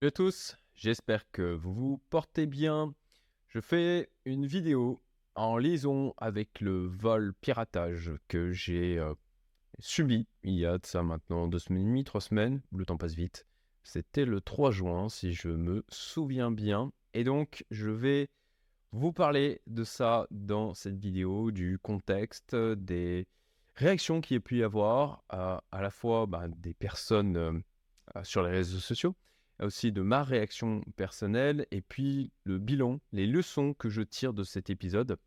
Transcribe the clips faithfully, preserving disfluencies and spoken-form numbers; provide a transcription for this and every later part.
Salut à tous, j'espère que vous vous portez bien. Je fais une vidéo en liaison avec le vol piratage que j'ai euh, subi il y a de ça maintenant deux semaines et demie, trois semaines, le temps passe vite. C'était le trois juin si je me souviens bien. Et donc je vais vous parler de ça dans cette vidéo, du contexte, des réactions qu'il y a pu y avoir, à, à la fois bah, des personnes euh, sur les réseaux sociaux, aussi de ma réaction personnelle et puis le bilan, les leçons que je tire de cet épisode.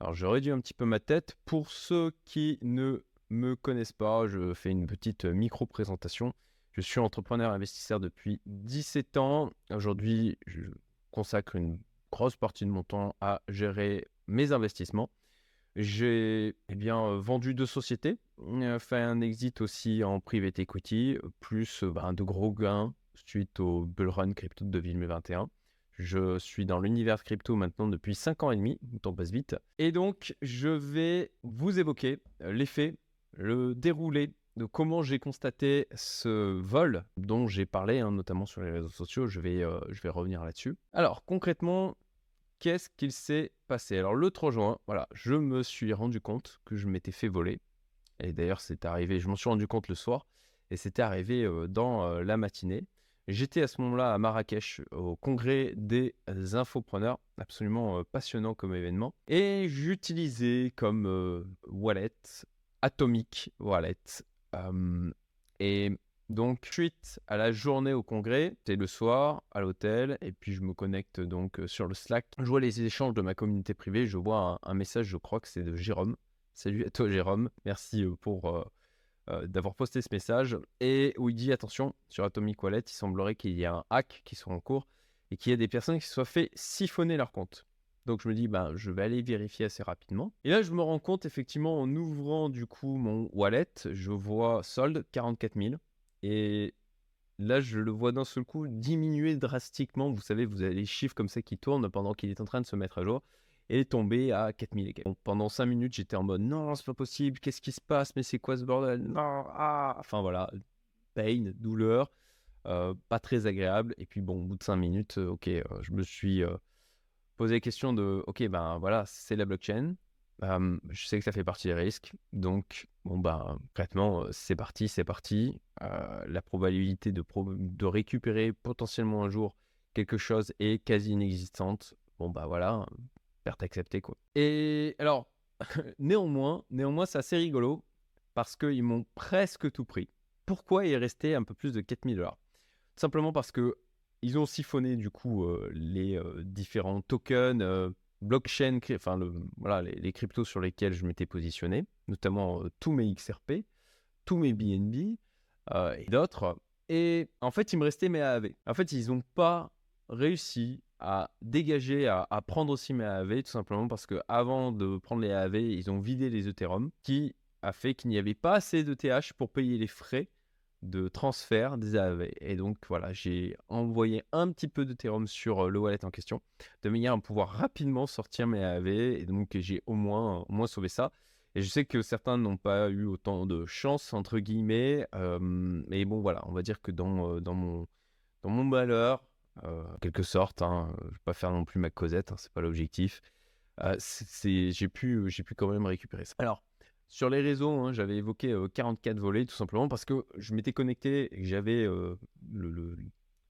Alors, je réduis un petit peu ma tête. Pour ceux qui ne me connaissent pas, je fais une petite micro-présentation. Je suis entrepreneur investisseur depuis dix-sept ans. Aujourd'hui, je consacre une grosse partie de mon temps à gérer mes investissements. J'ai eh bien, vendu deux sociétés, fait un exit aussi en private equity, plus ben, de gros gains suite au bull run crypto de deux mille vingt et un. Je suis dans l'univers crypto maintenant depuis cinq ans et demi, le temps passe vite. Et donc, je vais vous évoquer les faits, le déroulé de comment j'ai constaté ce vol dont j'ai parlé, hein, notamment sur les réseaux sociaux. Je vais, euh, je vais revenir là-dessus. Alors, concrètement, qu'est-ce qu'il s'est passé? Alors, le trois juin, voilà, je me suis rendu compte que je m'étais fait voler. Et d'ailleurs, c'est arrivé, je m'en suis rendu compte le soir, et c'était arrivé euh, dans euh, la matinée. J'étais à ce moment-là à Marrakech, au congrès des infopreneurs, absolument passionnant comme événement. Et j'utilisais comme euh, wallet, Atomic Wallet. Euh, et donc, suite à la journée au congrès, c'est le soir à l'hôtel, et puis je me connecte donc sur le Slack. Je vois les échanges de ma communauté privée, je vois un, un message, je crois que c'est de Jérôme. Salut à toi Jérôme, merci pour... Euh, d'avoir posté ce message, et où il dit attention, sur Atomic Wallet, il semblerait qu'il y ait un hack qui soit en cours et qu'il y ait des personnes qui se soient fait siphonner leur compte. Donc je me dis, ben, je vais aller vérifier assez rapidement. Et là, je me rends compte, effectivement, en ouvrant du coup mon wallet, je vois solde quarante-quatre mille. Et là, je le vois d'un seul coup diminuer drastiquement. Vous savez, vous avez les chiffres comme ça qui tournent pendant qu'il est en train de se mettre à jour. Et tombé à quatre mille et quelques. Donc, pendant cinq minutes, j'étais en mode non, c'est pas possible, qu'est-ce qui se passe, mais c'est quoi ce bordel, non, ah, enfin voilà, pain, douleur, euh, pas très agréable. Et puis bon, au bout de cinq minutes, euh, ok, euh, je me suis euh, posé la question de ok, ben voilà, c'est la blockchain, euh, je sais que ça fait partie des risques, donc bon, ben concrètement, euh, c'est parti, c'est parti. Euh, la probabilité de, pro- de récupérer potentiellement un jour quelque chose est quasi inexistante. Bon, ben voilà. Accepté quoi. Et alors néanmoins, néanmoins c'est assez rigolo parce qu'ils m'ont presque tout pris. Pourquoi il est resté un peu plus de quatre mille dollars? Simplement parce que ils ont siphonné du coup euh, les euh, différents tokens, euh, blockchain, cri- enfin le, voilà, les, les cryptos sur lesquels je m'étais positionné, notamment euh, tous mes X R P, tous mes B N B euh, et d'autres. Et en fait, il me restait mes A A V. En fait, ils n'ont pas réussi à dégager, à, à prendre aussi mes A A V, tout simplement parce que avant de prendre les A A V, ils ont vidé les Ethereum, qui a fait qu'il n'y avait pas assez de T H pour payer les frais de transfert des A A V. Et donc voilà, j'ai envoyé un petit peu d'Ethereum sur le wallet en question, de manière à pouvoir rapidement sortir mes A A V, et donc j'ai au moins, au moins sauvé ça. Et je sais que certains n'ont pas eu autant de chance, entre guillemets, euh, mais bon voilà, on va dire que dans, dans, mon, dans mon malheur, Euh, en quelque sorte, hein. Je ne vais pas faire non plus ma Cosette, hein, c'est pas l'objectif. Euh, c'est, c'est, j'ai, pu, j'ai pu quand même récupérer ça. Alors, sur les réseaux, hein, j'avais évoqué euh, quarante-quatre volets, tout simplement parce que je m'étais connecté et que j'avais euh, le, le,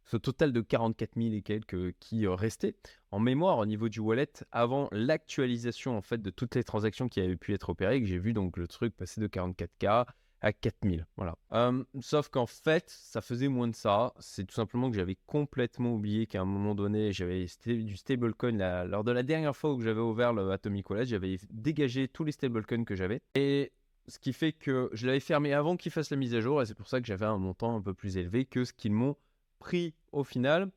ce total de quarante-quatre mille et quelques qui euh, restait en mémoire au niveau du wallet avant l'actualisation en fait, de toutes les transactions qui avaient pu être opérées, que j'ai vu donc le truc passer de quarante-quatre mille à quatre mille, voilà. Euh, sauf qu'en fait, ça faisait moins de ça. C'est tout simplement que j'avais complètement oublié qu'à un moment donné, j'avais st- du stablecoin. La, lors de la dernière fois où j'avais ouvert le Atomic Wallet, j'avais dégagé tous les stablecoins que j'avais. Et ce qui fait que je l'avais fermé avant qu'ils fassent la mise à jour. Et c'est pour ça que j'avais un montant un peu plus élevé que ce qu'ils m'ont pris au final.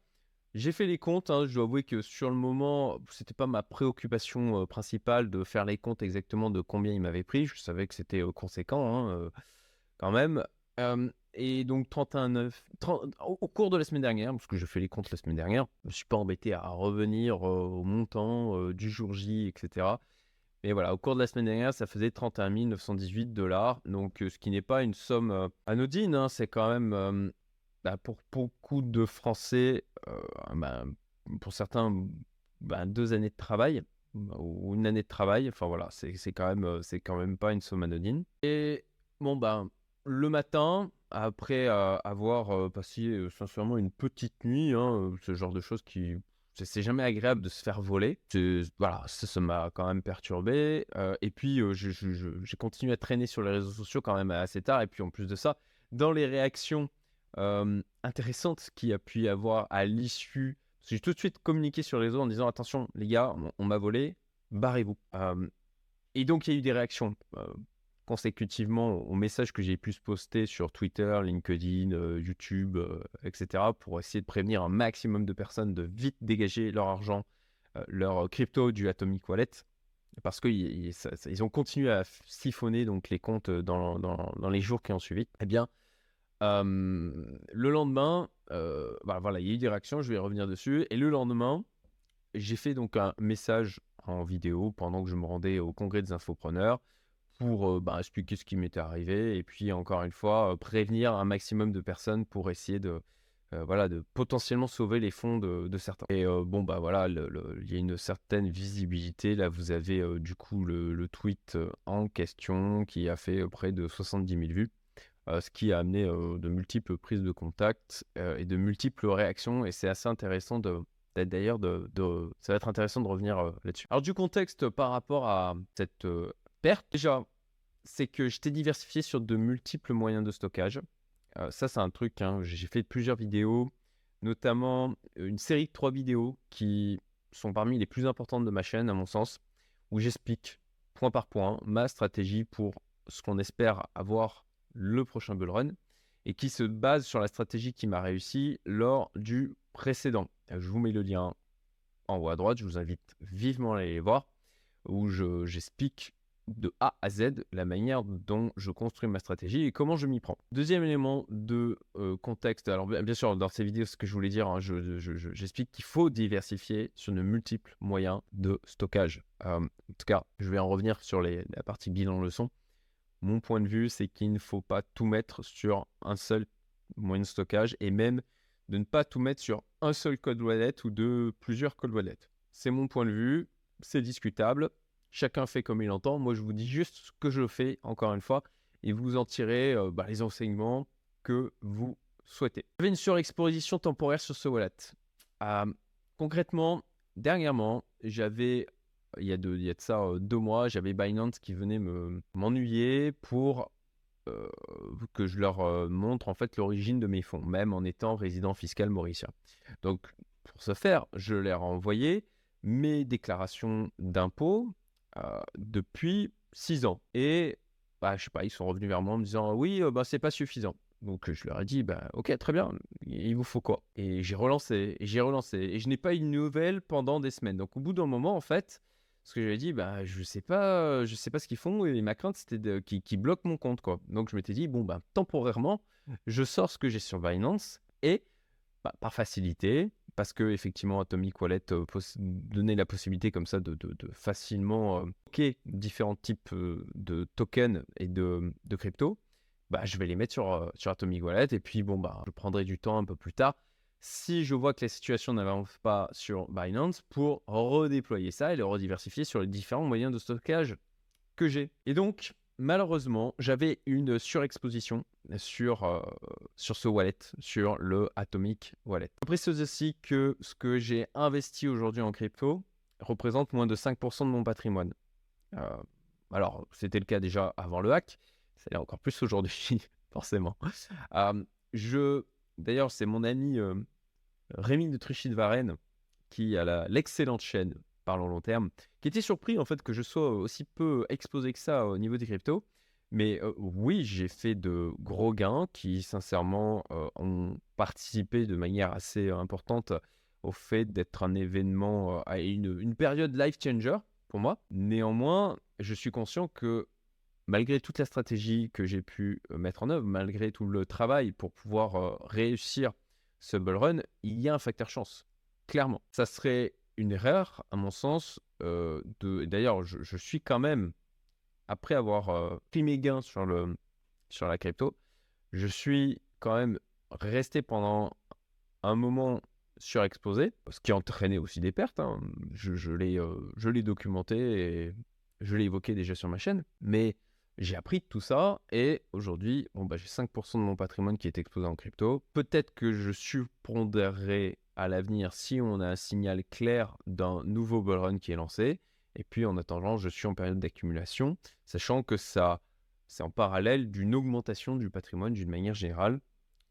J'ai fait les comptes, hein, je dois avouer que sur le moment, c'était pas ma préoccupation euh, principale de faire les comptes exactement de combien il m'avait pris. Je savais que c'était euh, conséquent hein, euh, quand même. Euh, et donc, trente et un virgule neuf, trente, au, au cours de la semaine dernière, parce que je fais les comptes la semaine dernière, je ne suis pas embêté à revenir euh, au montant euh, du jour J, et cetera. Mais voilà, au cours de la semaine dernière, ça faisait trente et un mille neuf cent dix-huit dollars. Donc, euh, ce qui n'est pas une somme euh, anodine, hein, c'est quand même... Euh, bah, pour beaucoup de Français, euh, bah, pour certains, bah, deux années de travail ou une année de travail. Enfin voilà, c'est, c'est, quand même, c'est quand même pas une somme anodine. Et bon, bah, le matin, après euh, avoir euh, passé euh, sincèrement une petite nuit, hein, ce genre de choses qui... C'est jamais agréable de se faire voler. C'est, voilà, ça, ça m'a quand même perturbé. Euh, et puis, euh, je, je, je, j'ai continué à traîner sur les réseaux sociaux quand même assez tard. Et puis, en plus de ça, dans les réactions euh, intéressantes qu'il y a pu y avoir à l'issue, parce que j'ai tout de suite communiqué sur les réseaux en disant « Attention, les gars, on, on m'a volé, barrez-vous. Euh, » Et donc, il y a eu des réactions euh, consécutivement aux messages que j'ai pu se poster sur Twitter, LinkedIn, euh, YouTube, euh, et cetera pour essayer de prévenir un maximum de personnes de vite dégager leur argent, euh, leur crypto du Atomic Wallet, parce qu'ils ils ont continué à siphonner donc, les comptes dans, dans, dans les jours qui ont suivi. Eh bien, euh, le lendemain, euh, bah, voilà, il y a eu des réactions, je vais revenir dessus. Et le lendemain, j'ai fait donc un message en vidéo pendant que je me rendais au congrès des infopreneurs, pour bah, expliquer ce qui m'était arrivé et puis encore une fois prévenir un maximum de personnes pour essayer de euh, voilà de potentiellement sauver les fonds de, de certains. Et euh, bon bah voilà, il y a une certaine visibilité. Là vous avez euh, du coup le, le tweet en question qui a fait près de soixante-dix mille vues, euh, ce qui a amené euh, de multiples prises de contact euh, et de multiples réactions, et c'est assez intéressant de d'ailleurs de, de ça va être intéressant de revenir euh, là-dessus. Alors du contexte par rapport à cette euh, perte, déjà c'est que j'étais diversifié sur de multiples moyens de stockage. Euh, ça, c'est un truc, hein. J'ai fait plusieurs vidéos, notamment une série de trois vidéos qui sont parmi les plus importantes de ma chaîne, à mon sens, où j'explique point par point ma stratégie pour ce qu'on espère avoir le prochain bull run et qui se base sur la stratégie qui m'a réussi lors du précédent. Je vous mets le lien en haut à droite, je vous invite vivement à aller les voir, où je, j'explique de A à Z la manière dont je construis ma stratégie et comment je m'y prends. Deuxième élément de euh, contexte, alors bien sûr dans ces vidéos, ce que je voulais dire, hein, je, je, je, j'explique qu'il faut diversifier sur de multiples moyens de stockage. Euh, en tout cas, je vais en revenir sur les, la partie bilan leçon. Mon point de vue, c'est qu'il ne faut pas tout mettre sur un seul moyen de stockage, et même de ne pas tout mettre sur un seul cold wallet ou de plusieurs cold wallets. C'est mon point de vue, c'est discutable. Chacun fait comme il entend. Moi, je vous dis juste ce que je fais, encore une fois, et vous en tirez euh, bah, les enseignements que vous souhaitez. J'avais une surexposition temporaire sur ce wallet. Euh, concrètement, dernièrement, j'avais, il y a de, il y a de ça euh, deux mois, j'avais Binance qui venait me, m'ennuyer pour euh, que je leur euh, montre en fait l'origine de mes fonds, même en étant résident fiscal mauricien. Donc, pour ce faire, je leur ai envoyé mes déclarations d'impôts Euh, depuis six ans, et bah, je sais pas, ils sont revenus vers moi en me disant oui euh, bah, c'est pas suffisant. Donc je leur ai dit bah, ok, très bien, il vous faut quoi? Et j'ai relancé, et j'ai relancé et je n'ai pas eu de nouvelles pendant des semaines. Donc au bout d'un moment, en fait, ce que j'avais dit, bah, je sais pas je sais pas ce qu'ils font, et ma crainte c'était de, qu'ils, qu'ils bloquent mon compte quoi. Donc je m'étais dit bon bah, temporairement je sors ce que j'ai sur Binance, et bah, par facilité, parce que effectivement Atomic Wallet euh, poss- donnait la possibilité comme ça de, de, de facilement bloquer euh, différents types euh, de tokens et de, de crypto, bah, je vais les mettre sur, euh, sur Atomic Wallet, et puis bon bah, je prendrai du temps un peu plus tard, si je vois que la situation n'avance pas sur Binance, pour redéployer ça et le rediversifier sur les différents moyens de stockage que j'ai. Et donc malheureusement, j'avais une surexposition sur, euh, sur ce wallet, sur le Atomic Wallet. Je précise aussi que ce que j'ai investi aujourd'hui en crypto représente moins de cinq pour cent de mon patrimoine. Euh, alors, c'était le cas déjà avant le hack, c'est encore plus aujourd'hui, forcément. Euh, je, d'ailleurs, c'est mon ami euh, Rémi de Truchy de Varenne qui a la, l'excellente chaîne Parlons Long Terme, qui était surpris en fait que je sois aussi peu exposé que ça au niveau des cryptos. Mais euh, oui, j'ai fait de gros gains qui sincèrement euh, ont participé de manière assez importante au fait d'être un événement, euh, à une, une période life changer pour moi. Néanmoins, je suis conscient que malgré toute la stratégie que j'ai pu mettre en œuvre, malgré tout le travail pour pouvoir euh, réussir ce bull run, il y a un facteur chance, clairement. Ça serait une erreur, à mon sens, euh, de, d'ailleurs, je, je suis quand même, après avoir euh, pris mes gains sur, le, sur la crypto, je suis quand même rester pendant un moment surexposé, ce qui entraînait aussi des pertes. Hein. Je, je, l'ai, euh, je l'ai documenté et je l'ai évoqué déjà sur ma chaîne. Mais j'ai appris de tout ça et aujourd'hui, bon, bah, j'ai cinq pour cent de mon patrimoine qui est exposé en crypto. Peut-être que je surpondérerai à l'avenir si on a un signal clair d'un nouveau bull run qui est lancé. Et puis, en attendant, je suis en période d'accumulation, sachant que ça, c'est en parallèle d'une augmentation du patrimoine d'une manière générale,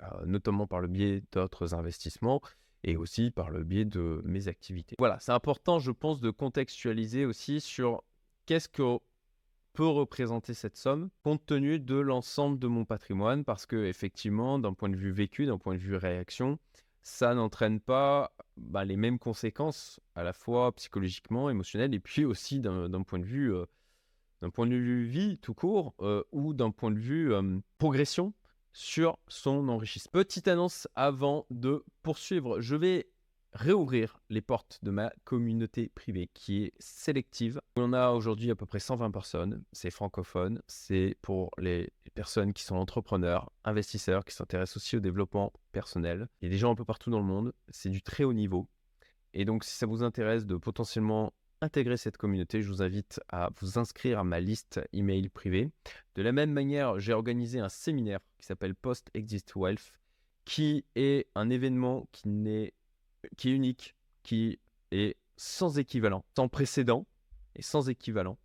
euh, notamment par le biais d'autres investissements et aussi par le biais de mes activités. Voilà, c'est important, je pense, de contextualiser aussi sur qu'est-ce que peut représenter cette somme compte tenu de l'ensemble de mon patrimoine, parce que effectivement, d'un point de vue vécu, d'un point de vue réaction, ça n'entraîne pas bah, les mêmes conséquences à la fois psychologiquement, émotionnelles et puis aussi d'un, d'un point de vue, euh, d'un point de vue vie tout court euh, ou d'un point de vue euh, progression sur son enrichissement. Petite annonce avant de poursuivre, je vais réouvrir les portes de ma communauté privée qui est sélective. On a aujourd'hui à peu près cent vingt personnes, c'est francophone, c'est pour les personnes qui sont entrepreneurs, investisseurs, qui s'intéressent aussi au développement personnel. Il y a des gens un peu partout dans le monde, c'est du très haut niveau. Et donc si ça vous intéresse de potentiellement intégrer cette communauté, je vous invite à vous inscrire à ma liste email privée. De la même manière, j'ai organisé un séminaire qui s'appelle Post Exist Wealth, qui est un événement qui n'est qui est unique, qui est sans équivalent, sans précédent et sans équivalent.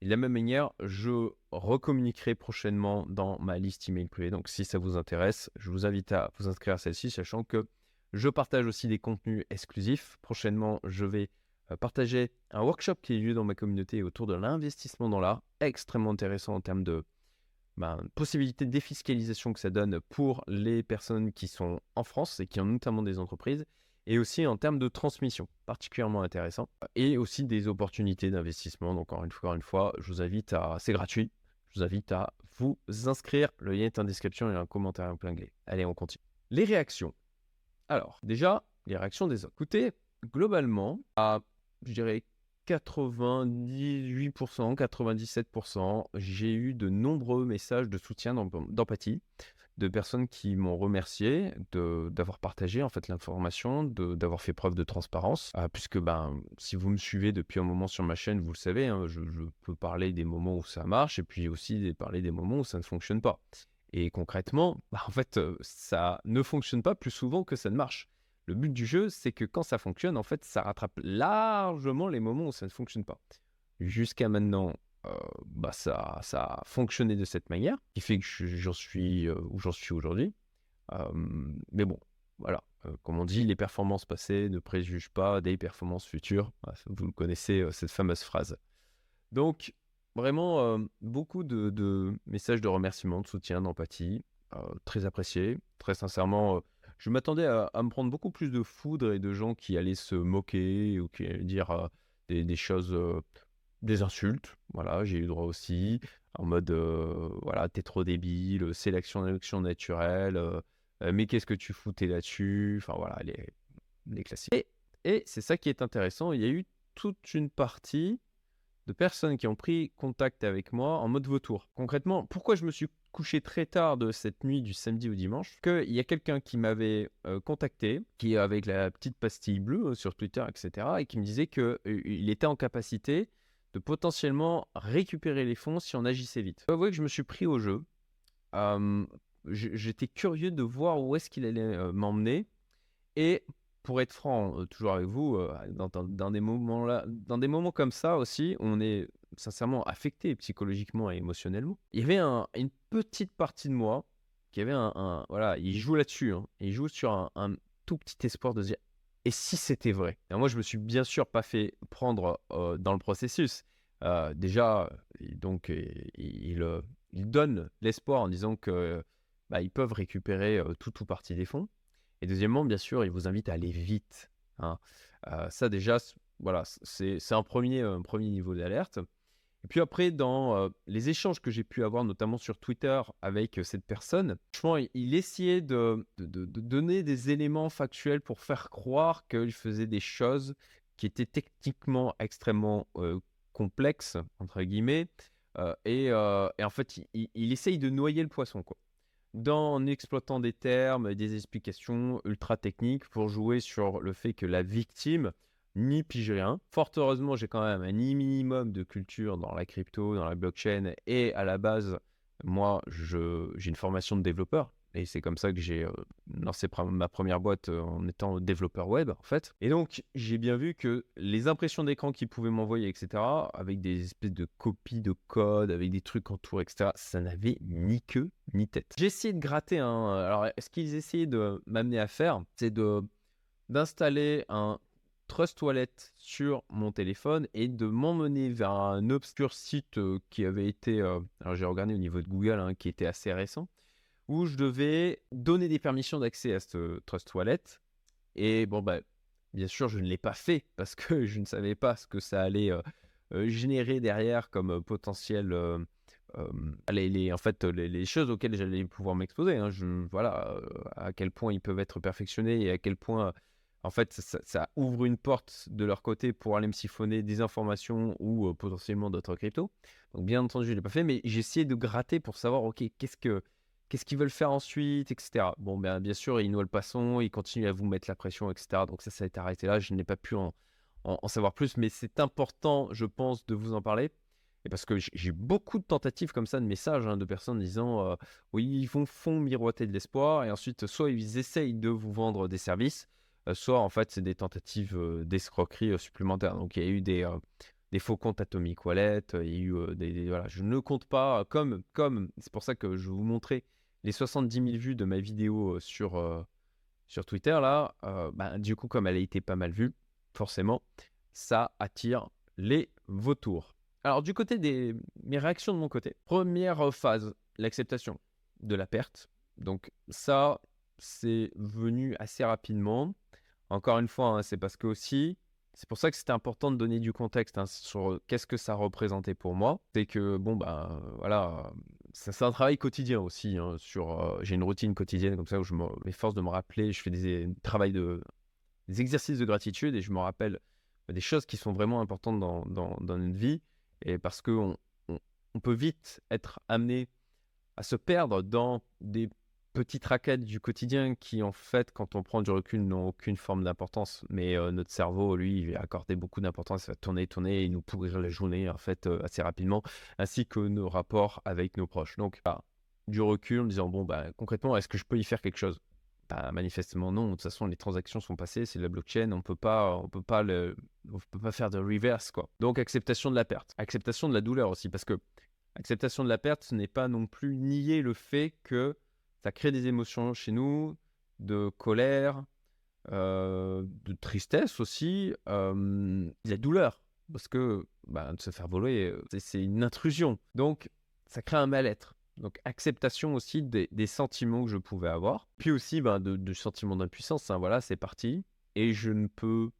Et de la même manière, je recommuniquerai prochainement dans ma liste email privée. Donc, si ça vous intéresse, je vous invite à vous inscrire à celle-ci, sachant que je partage aussi des contenus exclusifs. Prochainement, je vais partager un workshop qui a lieu dans ma communauté autour de l'investissement dans l'art, extrêmement intéressant en termes de bah, possibilité de défiscalisation que ça donne pour les personnes qui sont en France et qui ont notamment des entreprises, et aussi en termes de transmission, particulièrement intéressant, et aussi des opportunités d'investissement. Donc encore une fois, une fois je vous invite à, c'est gratuit, je vous invite à vous inscrire, le lien est en description et un commentaire en plein gré. Allez, on continue. Les réactions. Alors, déjà, les réactions des autres. Écoutez, globalement, à, je dirais, quatre-vingt-dix-huit pour cent, quatre-vingt-dix-sept pour cent, j'ai eu de nombreux messages de soutien, d'empathie, de personnes qui m'ont remercié de, d'avoir partagé en fait, l'information, de, d'avoir fait preuve de transparence, euh, puisque ben, si vous me suivez depuis un moment sur ma chaîne, vous le savez, hein, je, je peux parler des moments où ça marche et puis aussi parler des moments où ça ne fonctionne pas. Et concrètement, ben, en fait, ça ne fonctionne pas plus souvent que ça ne marche. Le but du jeu, c'est que quand ça fonctionne, en fait, ça rattrape largement les moments où ça ne fonctionne pas. Jusqu'à maintenant, Euh, bah ça, ça a fonctionné de cette manière, qui fait que j'en suis euh, où j'en suis aujourd'hui. Euh, mais bon, voilà. Euh, comme on dit, les performances passées ne préjugent pas des performances futures. Vous connaissez euh, cette fameuse phrase. Donc, vraiment, euh, beaucoup de, de messages de remerciements, de soutien, d'empathie. Euh, très apprécié. Très sincèrement, euh, je m'attendais à, à me prendre beaucoup plus de foudre et de gens qui allaient se moquer ou qui allaient dire euh, des, des choses... Euh, des insultes, voilà, j'ai eu droit aussi, en mode, euh, voilà, t'es trop débile, c'est l'action d'action naturelle, euh, mais qu'est-ce que tu foutais là-dessus, enfin voilà, les, les classiques. Et, et c'est ça qui est intéressant, il y a eu toute une partie de personnes qui ont pris contact avec moi en mode vautour. Concrètement, pourquoi je me suis couché très tard de cette nuit du samedi au dimanche, qu'il y a quelqu'un qui m'avait euh, contacté, qui est avec la petite pastille bleue sur Twitter, et cetera, et qui me disait qu'il était en capacité de potentiellement récupérer les fonds si on agissait vite. Je dois avouer que je me suis pris au jeu. Euh, j'étais curieux de voir où est-ce qu'il allait m'emmener. Et pour être franc, toujours avec vous, dans, dans, dans, des moments là, dans des moments comme ça aussi, on est sincèrement affecté psychologiquement et émotionnellement. Il y avait un, une petite partie de moi qui avait un... un voilà, il joue là-dessus. Hein, il joue sur un, un tout petit espoir de se dire... Et si c'était vrai? Alors moi, je me suis bien sûr pas fait prendre euh, dans le processus. Euh, déjà, donc, il, il donne l'espoir en disant que bah, ils peuvent récupérer euh, tout ou partie des fonds. Et deuxièmement, bien sûr, il vous invite à aller vite. Hein. Euh, ça déjà, c'est, voilà, c'est, c'est un premier, un premier niveau d'alerte. Et puis après, dans euh, les échanges que j'ai pu avoir, notamment sur Twitter avec euh, cette personne, franchement, il, il essayait de, de, de donner des éléments factuels pour faire croire qu'il faisait des choses qui étaient techniquement extrêmement euh, complexes, entre guillemets, euh, et, euh, et en fait, il, il, il essaye de noyer le poisson, quoi. dans, en exploitant des termes, des explications ultra techniques pour jouer sur le fait que la victime n'y pige rien. Fort heureusement, j'ai quand même un minimum de culture dans la crypto, dans la blockchain, et à la base, moi, je, j'ai une formation de développeur. Et c'est comme ça que j'ai lancé ma première boîte en étant développeur web, en fait. Et donc, j'ai bien vu que les impressions d'écran qu'ils pouvaient m'envoyer, et cetera, avec des espèces de copies de code, avec des trucs en tour, et cetera, ça n'avait ni queue ni tête. J'ai essayé de gratter un... Alors, ce qu'ils essayaient de m'amener à faire, c'est de... d'installer un Trust Wallet sur mon téléphone et de m'emmener vers un obscur site qui avait été... Alors, j'ai regardé au niveau de Google, hein, qui était assez récent, où je devais donner des permissions d'accès à ce Trust Wallet. Et bon, bah, bien sûr, je ne l'ai pas fait parce que je ne savais pas ce que ça allait euh, générer derrière comme potentiel... Euh, euh, les, les, en fait, les, les choses auxquelles j'allais pouvoir m'exposer. Hein. Je, voilà, euh, à quel point ils peuvent être perfectionnés et à quel point, en fait, ça, ça ouvre une porte de leur côté pour aller me siphonner des informations ou euh, potentiellement d'autres cryptos. Donc, bien entendu, je ne l'ai pas fait, mais j'ai essayé de gratter pour savoir, OK, qu'est-ce que... Qu'est-ce qu'ils veulent faire ensuite, et cetera. Bon, ben, bien sûr, ils noient le passant, ils continuent à vous mettre la pression, et cetera. Donc ça, ça a été arrêté là. Je n'ai pas pu en, en, en savoir plus, mais c'est important, je pense, de vous en parler. Et parce que j'ai beaucoup de tentatives comme ça, de messages, hein, de personnes disant euh, « Oui, ils vont font miroiter de l'espoir. » Et ensuite, soit ils essayent de vous vendre des services, euh, soit, en fait, c'est des tentatives euh, d'escroquerie euh, supplémentaires. Donc, il y a eu des... Euh, des faux comptes Atomic Wallet, il y a eu euh, des, des... Voilà, je ne compte pas, comme... comme c'est pour ça que je vous montrais les soixante-dix mille vues de ma vidéo sur, euh, sur Twitter, là. Euh, bah, du coup, comme elle a été pas mal vue, forcément, ça attire les vautours. Alors, du côté des... Mes réactions de mon côté. Première phase, l'acceptation de la perte. Donc, ça, c'est venu assez rapidement. Encore une fois, hein, c'est parce que aussi... C'est pour ça que c'était important de donner du contexte hein, sur qu'est-ce que ça représentait pour moi. C'est que, bon, ben, bah, voilà, ça, c'est un travail quotidien aussi. Hein, sur, euh, j'ai une routine quotidienne comme ça où je m'efforce de me rappeler, je fais des, travail de, des exercices de gratitude et je me rappelle des choses qui sont vraiment importantes dans, dans, dans notre vie. Et parce qu'on on, on peut vite être amené à se perdre dans des petites raquettes du quotidien qui, en fait, quand on prend du recul, n'ont aucune forme d'importance. Mais euh, notre cerveau, lui, il va accorder beaucoup d'importance, il va tourner, tourner et nous pourrir la journée, en fait, euh, assez rapidement, ainsi que nos rapports avec nos proches. Donc, bah, du recul, en disant, bon, bah, concrètement, est-ce que je peux y faire quelque chose ? Bah, manifestement, non. De toute façon, les transactions sont passées, c'est de la blockchain, on peut pas, on peut pas le, on peut pas faire de reverse, quoi. Donc, acceptation de la perte. Acceptation de la douleur aussi, parce que acceptation de la perte, ce n'est pas non plus nier le fait que ça crée des émotions chez nous, de colère, euh, de tristesse aussi, euh, de la douleur. Parce que bah, de se faire voler, c'est, c'est une intrusion. Donc, ça crée un mal-être. Donc, acceptation aussi des, des sentiments que je pouvais avoir. Puis aussi, bah, de, de sentiment d'impuissance. Hein, voilà, c'est parti. Et je ne peux,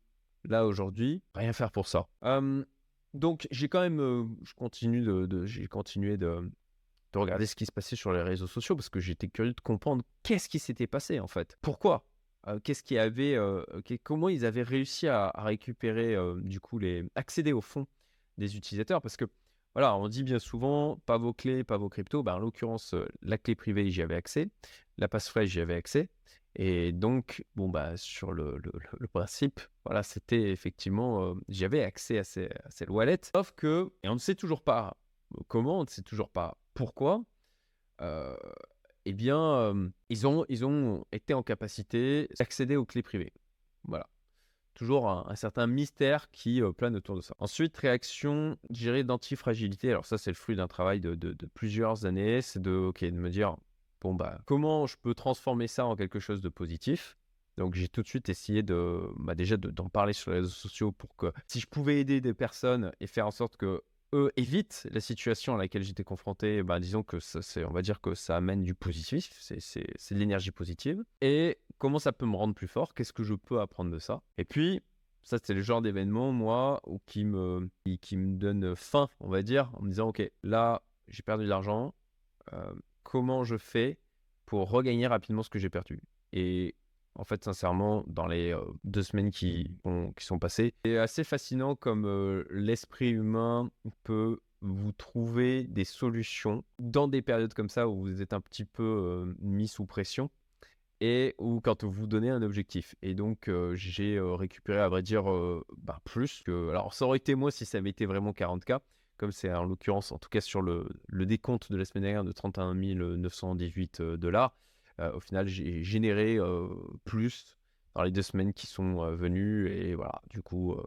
là, aujourd'hui, rien faire pour ça. Euh, donc, j'ai quand même... Euh, je continue de, de, j'ai continué de... de regarder ce qui se passait sur les réseaux sociaux parce que j'étais curieux de comprendre qu'est-ce qui s'était passé en fait. Pourquoi euh, Qu'est-ce qui avait euh, qu'est, Comment ils avaient réussi à, à récupérer euh, du coup les accéder aux fonds des utilisateurs parce que voilà, on dit bien souvent pas vos clés, pas vos cryptos. Ben, en l'occurrence, euh, la clé privée, j'y avais accès, la passphrase, j'y avais accès. Et donc, bon bah sur le, le, le principe, voilà, c'était effectivement, euh, j'avais accès à ces, à ces wallets. Sauf que, et on ne sait toujours pas comment, on ne sait toujours pas pourquoi, euh, eh bien, euh, ils, ont, ils ont été en capacité d'accéder aux clés privées. Voilà. Toujours un, un certain mystère qui euh, plane autour de ça. Ensuite, réaction gérée d'antifragilité. Alors ça, c'est le fruit d'un travail de, de, de plusieurs années. C'est de, okay, de me dire, bon, bah, comment je peux transformer ça en quelque chose de positif ? Donc, j'ai tout de suite essayé de, bah, déjà de, d'en parler sur les réseaux sociaux pour que si je pouvais aider des personnes et faire en sorte que eux évitent la situation à laquelle j'étais confronté, ben disons que ça, c'est, on va dire que ça amène du positif, c'est, c'est, c'est de l'énergie positive. Et comment ça peut me rendre plus fort ? Qu'est-ce que je peux apprendre de ça ? Et puis, ça c'est le genre d'événement, moi, où qui, me, qui, qui me donne faim, on va dire, en me disant, ok, là, j'ai perdu de l'argent, euh, comment je fais pour regagner rapidement ce que j'ai perdu ? Et en fait, sincèrement, dans les euh, deux semaines qui, ont, qui sont passées, c'est assez fascinant comme euh, l'esprit humain peut vous trouvez des solutions dans des périodes comme ça où vous êtes un petit peu euh, mis sous pression et où quand vous donnez un objectif. Et donc, euh, j'ai euh, récupéré, à vrai dire, euh, bah, plus que... Alors, ça aurait été moi si ça avait été vraiment quarante K, comme c'est en l'occurrence, en tout cas sur le, le décompte de la semaine dernière de trente et un mille neuf cent dix-huit dollars. Euh, au final, j'ai généré euh, plus dans les deux semaines qui sont euh, venues. Et voilà, du coup... Euh,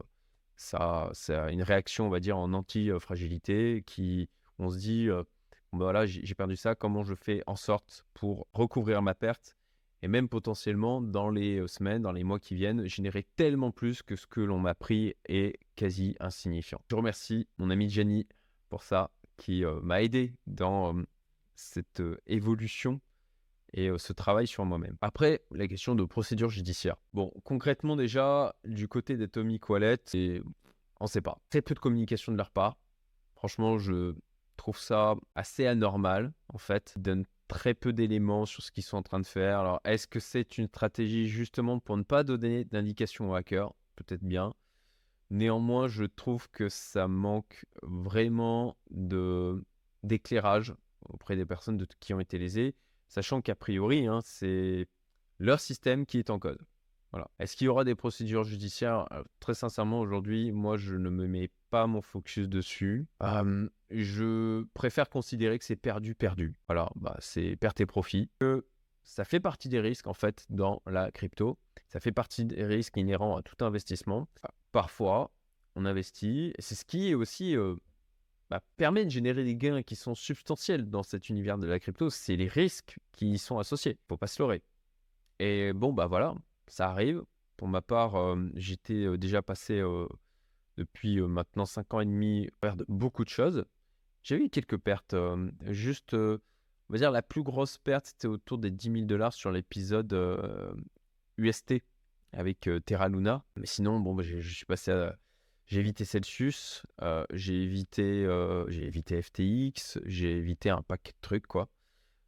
Ça, ça une réaction, on va dire, en anti-fragilité qui, on se dit, euh, ben voilà, j'ai, j'ai perdu ça, comment je fais en sorte pour recouvrir ma perte et même potentiellement dans les semaines, dans les mois qui viennent, générer tellement plus que ce que l'on m'a pris est quasi insignifiant. Je remercie mon amie Jenny pour ça, qui euh, m'a aidé dans euh, cette euh, évolution et euh, ce travail sur moi-même. Après, la question de procédure judiciaire. Bon, concrètement déjà, du côté d'Atomic Wallet, et on ne sait pas. Très peu de communication de leur part. Franchement, je trouve ça assez anormal, en fait. Ils donnent très peu d'éléments sur ce qu'ils sont en train de faire. Alors, est-ce que c'est une stratégie justement pour ne pas donner d'indication aux hackers ? Peut-être bien. Néanmoins, je trouve que ça manque vraiment de, d'éclairage auprès des personnes de, qui ont été lésées. Sachant qu'a priori, hein, c'est leur système qui est en cause. Voilà. Est-ce qu'il y aura des procédures judiciaires ? Alors, très sincèrement, aujourd'hui, moi, je ne me mets pas mon focus dessus. Euh, je préfère considérer que c'est perdu, perdu. Voilà, bah, c'est perte et profit. Que ça fait partie des risques, en fait, dans la crypto. Ça fait partie des risques inhérents à tout investissement. Parfois, on investit. C'est ce qui est aussi... Euh, Bah, permet de générer des gains qui sont substantiels dans cet univers de la crypto, c'est les risques qui y sont associés. Faut pas se leurrer. Et bon, bah voilà, ça arrive. Pour ma part, euh, j'étais déjà passé euh, depuis euh, maintenant cinq ans et demi, perdre beaucoup de choses. J'ai eu quelques pertes. Euh, juste, euh, on va dire, la plus grosse perte, c'était autour des dix mille dollars sur l'épisode euh, U S T avec euh, Terra Luna. Mais sinon, bon, bah, je suis passé à. J'ai évité Celsius, euh, j'ai évité, euh, j'ai évité F T X, j'ai évité un paquet de trucs, quoi.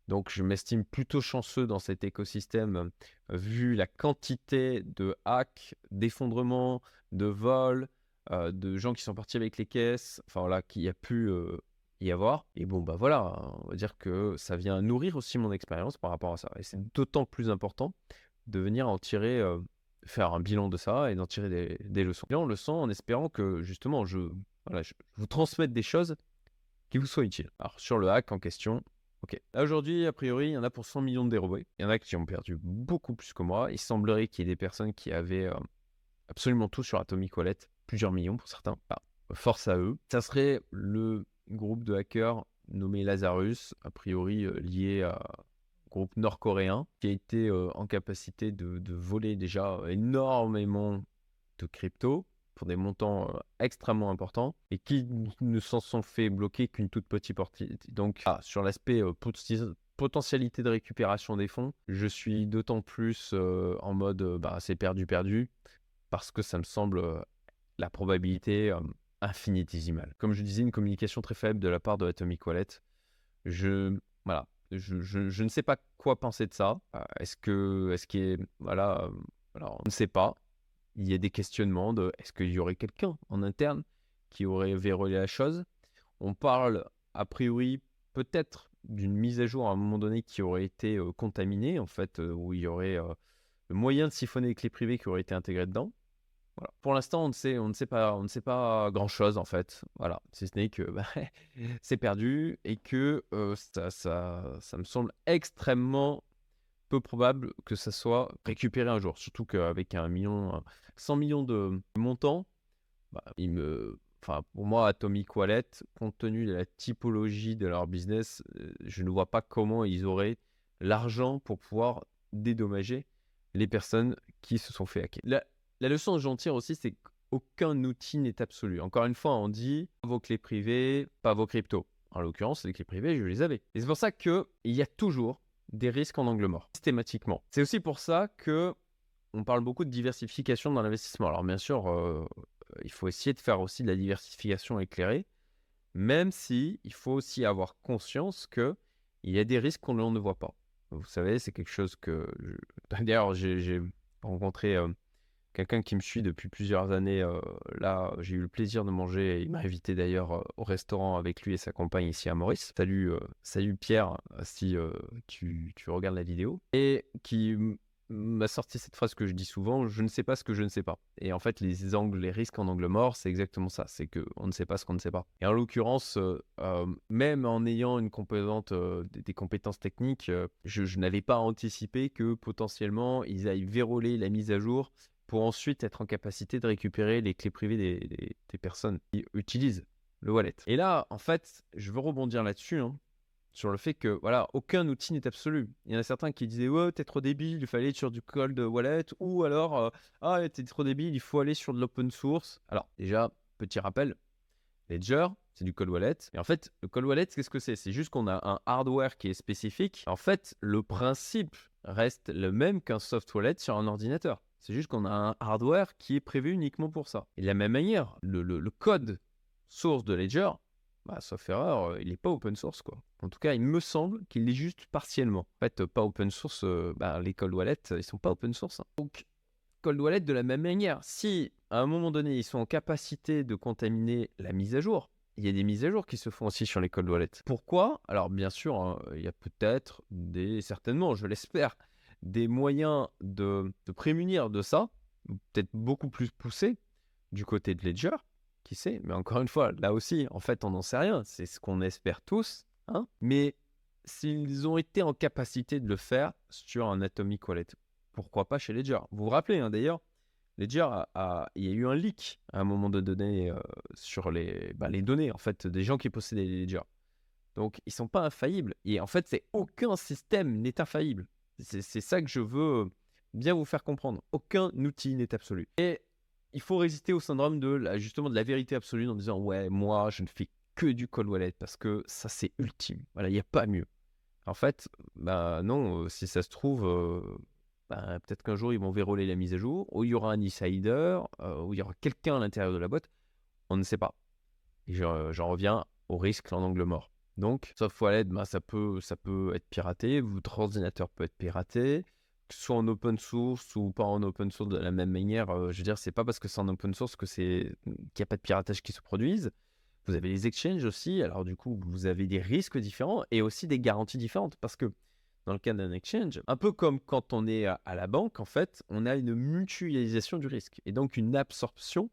Donc, je m'estime plutôt chanceux dans cet écosystème, euh, vu la quantité de hacks, d'effondrements, de vols, euh, de gens qui sont partis avec les caisses, enfin voilà, qu'il y a pu euh, y avoir. Et bon, bah voilà, on va dire que ça vient nourrir aussi mon expérience par rapport à ça. Et c'est d'autant plus important de venir en tirer... Euh, faire un bilan de ça et d'en tirer des, des leçons. Et on le sent en espérant que, justement, je, voilà, je vous transmette des choses qui vous soient utiles. Alors, sur le hack en question, ok. Aujourd'hui, a priori, il y en a pour cent millions de dérobés. Il y en a qui ont perdu beaucoup plus que moi. Il semblerait qu'il y ait des personnes qui avaient euh, absolument tout sur Atomic Wallet, plusieurs millions pour certains. Ah, force à eux. Ça serait le groupe de hackers nommé Lazarus, a priori euh, lié à... groupe nord-coréen qui a été euh, en capacité de, de voler déjà énormément de crypto pour des montants euh, extrêmement importants et qui ne s'en sont fait bloquer qu'une toute petite partie. Donc ah, sur l'aspect euh, pot- potentialité de récupération des fonds, je suis d'autant plus euh, en mode euh, bah, c'est perdu, perdu parce que ça me semble euh, la probabilité euh, infinitésimale. Comme je disais, une communication très faible de la part de Atomic Wallet. Je... Voilà. Je, je, je ne sais pas quoi penser de ça. Euh, est-ce que, est-ce qu'il y a, voilà, euh, alors on ne sait pas. Il y a des questionnements de, est-ce qu'il y aurait quelqu'un en interne qui aurait verrouillé la chose ? On parle a priori peut-être d'une mise à jour à un moment donné qui aurait été euh, contaminée en fait, euh, où il y aurait euh, le moyen de siphonner les clés privées qui auraient été intégrées dedans. Voilà. Pour l'instant, on ne sait, on ne sait pas, on ne sait pas grand-chose en fait. Voilà, si ce n'est que bah, c'est perdu et que euh, ça, ça, ça me semble extrêmement peu probable que ça soit récupéré un jour. Surtout qu'avec un million, cent millions de montants, bah, il me, enfin pour moi, Atomic Wallet, compte tenu de la typologie de leur business, je ne vois pas comment ils auraient l'argent pour pouvoir dédommager les personnes qui se sont fait hacker. La, La leçon que j'en tire aussi, c'est qu'aucun outil n'est absolu. Encore une fois, on dit « vos clés privées, pas vos cryptos ». En l'occurrence, les clés privées, je les avais. Et c'est pour ça qu'il y a toujours des risques en angle mort, systématiquement. C'est aussi pour ça qu'on parle beaucoup de diversification dans l'investissement. Alors bien sûr, euh, il faut essayer de faire aussi de la diversification éclairée, même si il faut aussi avoir conscience qu'il y a des risques qu'on ne voit pas. Vous savez, c'est quelque chose que... Je... D'ailleurs, j'ai, j'ai rencontré... Euh, quelqu'un qui me suit depuis plusieurs années. Euh, là, j'ai eu le plaisir de manger, et il m'a invité d'ailleurs euh, au restaurant avec lui et sa compagne ici à Maurice. Salut, euh, salut Pierre, si euh, tu, tu regardes la vidéo. Et qui m'a sorti cette phrase que je dis souvent, je ne sais pas ce que je ne sais pas. Et en fait, les angles, les risques en angle mort, c'est exactement ça, c'est qu'on ne sait pas ce qu'on ne sait pas. Et en l'occurrence, euh, euh, même en ayant une composante euh, des, des compétences techniques, euh, je, je n'avais pas anticipé que potentiellement, ils aillent véroler la mise à jour pour ensuite être en capacité de récupérer les clés privées des, des, des personnes qui utilisent le wallet. Et là, en fait, je veux rebondir là-dessus, hein. Sur le fait que, voilà, aucun outil n'est absolu. Il y en a certains qui disaient « Ouais, t'es trop débile, il fallait aller sur du cold wallet » ou alors « Ah, t'es trop débile, il faut aller sur de l'open source ». Alors, déjà, petit rappel, Ledger, c'est du cold wallet. Et en fait, le cold wallet, qu'est-ce que c'est ? C'est juste qu'on a un hardware qui est spécifique. En fait, le principe reste le même qu'un soft wallet sur un ordinateur. C'est juste qu'on a un hardware qui est prévu uniquement pour ça. Et de la même manière, le, le, le code source de Ledger, bah, sauf erreur, il n'est pas open source, quoi. En tout cas, il me semble qu'il l'est juste partiellement. En fait, pas open source, euh, bah, les cold wallets, ils ne sont pas open source, hein. Donc, cold wallet de la même manière. Si, à un moment donné, ils sont en capacité de contaminer la mise à jour, il y a des mises à jour qui se font aussi sur les cold wallets. Pourquoi ? Alors, bien sûr, hein, il y a peut-être des, certainement, je l'espère, des moyens de se prémunir de ça, peut-être beaucoup plus poussés du côté de Ledger. Qui sait, mais encore une fois, là aussi, en fait, on n'en sait rien. C'est ce qu'on espère tous, hein. Mais s'ils ont été en capacité de le faire sur un Atomic Wallet, pourquoi pas chez Ledger ? Vous vous rappelez, hein, d'ailleurs, Ledger, a, a, il y a eu un leak à un moment donné euh, sur les, bah, les données, en fait, des gens qui possédaient Ledger. Donc, ils ne sont pas infaillibles. Et en fait, c'est aucun système n'est infaillible. C'est, c'est ça que je veux bien vous faire comprendre. Aucun outil n'est absolu. Et il faut résister au syndrome de, justement, de la vérité absolue en disant « Ouais, moi, je ne fais que du cold wallet parce que ça, c'est ultime. Voilà, il n'y a pas mieux. » En fait, bah non, si ça se trouve, euh, bah, peut-être qu'un jour, ils vont verrouiller la mise à jour ou il y aura un insider euh, ou il y aura quelqu'un à l'intérieur de la boîte. On ne sait pas. Et je, j'en reviens au risque en angle mort. Donc, soft wallet, bah, ça, peut, ça peut être piraté. Votre ordinateur peut être piraté. Soit en open source ou pas en open source de la même manière, euh, je veux dire, c'est pas parce que c'est en open source que c'est qu'il n'y a pas de piratage qui se produise. Vous avez les exchanges aussi, alors du coup, vous avez des risques différents et aussi des garanties différentes parce que dans le cas d'un exchange, un peu comme quand on est à, à la banque, en fait, on a une mutualisation du risque et donc une absorption.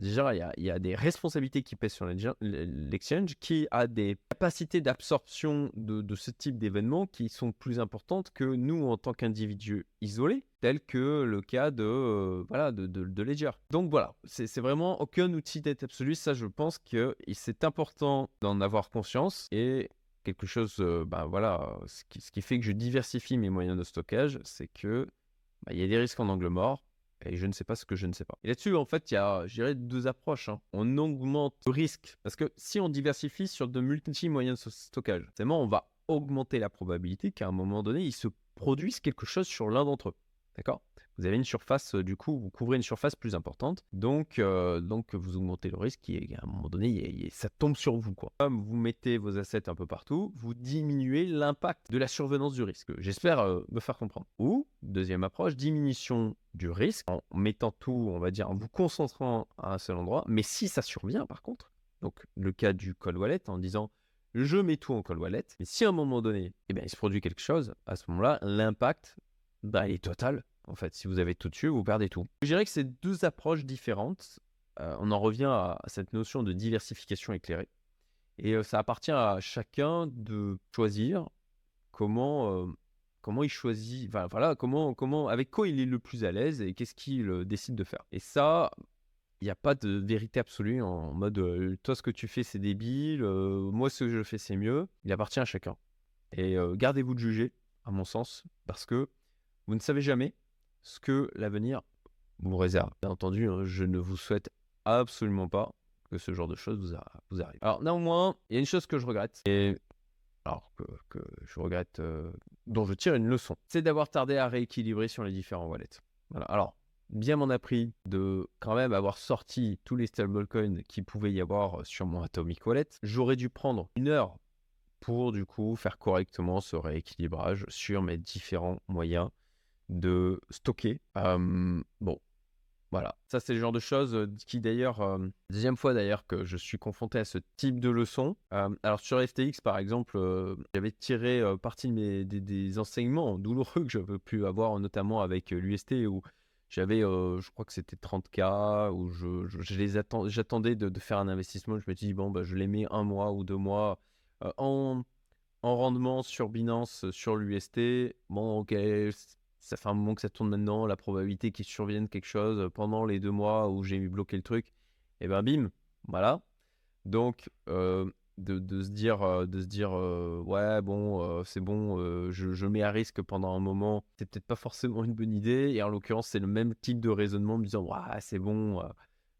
Déjà, il y a, il y a des responsabilités qui pèsent sur l'exchange qui a des capacités d'absorption de, de ce type d'événements qui sont plus importantes que nous en tant qu'individus isolés, tel que le cas de, euh, voilà, de, de, de Ledger. Donc voilà, c'est, c'est vraiment aucun outil d'être absolu. Ça, je pense que c'est important d'en avoir conscience et quelque chose, euh, ben voilà, ce qui, ce qui fait que je diversifie mes moyens de stockage, c'est que ben, il y a des risques en angle mort. Et je ne sais pas ce que je ne sais pas. Et là-dessus, en fait, il y a, je dirais, deux approches, hein. On augmente le risque. Parce que si on diversifie sur de multi moyens de stockage, forcément, on va augmenter la probabilité qu'à un moment donné, il se produise quelque chose sur l'un d'entre eux. D'accord ? Vous avez une surface, du coup, vous couvrez une surface plus importante. Donc, euh, donc vous augmentez le risque. Et à un moment donné, il, il, ça tombe sur vous, quoi. Comme vous mettez vos assets un peu partout, vous diminuez l'impact de la survenance du risque. J'espère euh, me faire comprendre. Ou, deuxième approche, diminution du risque en mettant tout, on va dire, en vous concentrant à un seul endroit. Mais si ça survient, par contre, donc le cas du cold wallet, en disant « je mets tout en cold wallet », mais si à un moment donné, eh bien, il se produit quelque chose, à ce moment-là, l'impact... Bah, il est total, en fait. Si vous avez tout dessus, vous perdez tout. Je dirais que c'est deux approches différentes. Euh, on en revient à cette notion de diversification éclairée. Et euh, ça appartient à chacun de choisir comment, euh, comment il choisit, enfin, voilà, comment, comment, avec quoi il est le plus à l'aise et qu'est-ce qu'il euh, décide de faire. Et ça, il n'y a pas de vérité absolue en mode euh, toi, ce que tu fais, c'est débile, euh, moi, ce que je fais, c'est mieux. Il appartient à chacun. Et euh, gardez-vous de juger, à mon sens, parce que vous ne savez jamais ce que l'avenir vous réserve. Bien entendu, je ne vous souhaite absolument pas que ce genre de choses vous, a, vous arrive. Alors néanmoins, il y a une chose que je regrette, et alors que, que je regrette, euh, dont je tire une leçon, c'est d'avoir tardé à rééquilibrer sur les différents wallets. Voilà. Alors, bien m'en a pris de quand même avoir sorti tous les stablecoins qui pouvaient y avoir sur mon Atomic Wallet. J'aurais dû prendre une heure pour du coup faire correctement ce rééquilibrage sur mes différents moyens de stocker. Euh, bon, Voilà, ça c'est le genre de choses qui d'ailleurs, euh, deuxième fois d'ailleurs que je suis confronté à ce type de leçon. Euh, alors sur F T X par exemple, euh, j'avais tiré euh, partie de mes, des, des enseignements douloureux que j'avais pu avoir, notamment avec euh, l'U S T où j'avais, euh, je crois que c'était trente mille, où je, je, je les attend, j'attendais de, de faire un investissement. Je me suis dit, bon, bah, je les mets un mois ou deux mois euh, en, en rendement sur Binance, sur l'U S T. Bon, ok, ça fait un moment que ça tourne maintenant, la probabilité qu'il survienne quelque chose pendant les deux mois où j'ai bloqué le truc, et ben bim, voilà. Donc, euh, de, de se dire, de se dire euh, ouais, bon, euh, c'est bon, euh, je, je mets à risque pendant un moment, c'est peut-être pas forcément une bonne idée, et en l'occurrence, c'est le même type de raisonnement, en me disant, ouais, c'est bon, euh,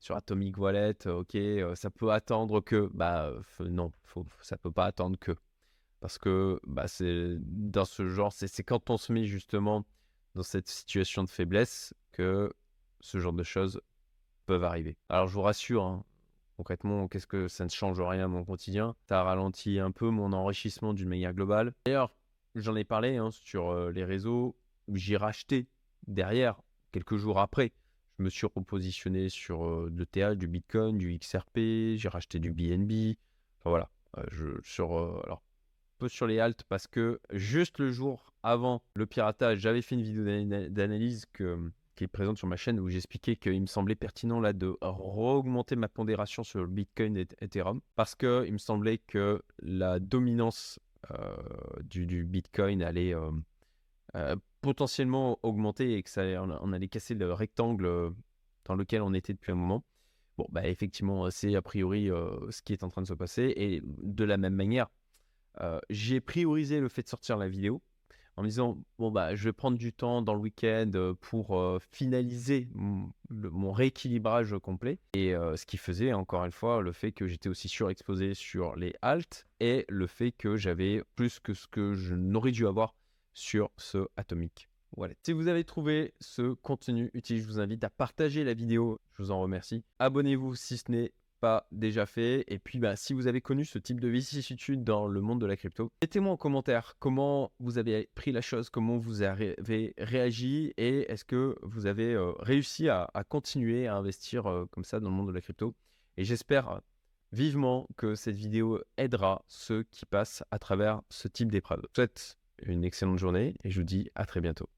sur Atomic Wallet, ok, euh, ça peut attendre que, bah, f- non, faut, ça peut pas attendre que, parce que, bah, c'est dans ce genre, c'est, c'est quand on se met justement dans cette situation de faiblesse que ce genre de choses peuvent arriver. Alors je vous rassure, hein, concrètement, qu'est-ce que ça ne change rien à mon quotidien. Ça ralentit un peu mon enrichissement d'une manière globale. D'ailleurs, j'en ai parlé hein, sur euh, les réseaux, j'ai racheté derrière, quelques jours après. Je me suis repositionné sur euh, de T H, du Bitcoin, du X R P, j'ai racheté du B N B. Enfin voilà, euh, je, sur... Euh, alors, peu sur les haltes parce que juste le jour avant le piratage, j'avais fait une vidéo d'ana- d'analyse que, qui est présente sur ma chaîne où j'expliquais qu'il me semblait pertinent là de re-augmenter ma pondération sur le Bitcoin et Ethereum parce que il me semblait que la dominance euh, du, du Bitcoin allait euh, euh, potentiellement augmenter et que ça allait, on allait casser le rectangle dans lequel on était depuis un moment. Bon, bah effectivement, c'est a priori euh, ce qui est en train de se passer et de la même manière. Euh, j'ai priorisé le fait de sortir la vidéo en me disant bon bah je vais prendre du temps dans le week-end pour euh, finaliser mon, le, mon rééquilibrage complet et euh, ce qui faisait encore une fois le fait que j'étais aussi surexposé sur les halts et le fait que j'avais plus que ce que je n'aurais dû avoir sur ce Atomic Wallet. Si vous avez trouvé ce contenu utile, je vous invite à partager la vidéo, je vous en remercie. Abonnez-vous si ce n'est déjà fait et puis bah si vous avez connu ce type de vicissitude dans le monde de la crypto, mettez-moi en commentaire comment vous avez pris la chose, comment vous avez réagi et est-ce que vous avez euh, réussi à, à continuer à investir euh, comme ça dans le monde de la crypto. Et j'espère vivement que cette vidéo aidera ceux qui passent à travers ce type d'épreuve. Je vous souhaite une excellente journée et je vous dis à très bientôt.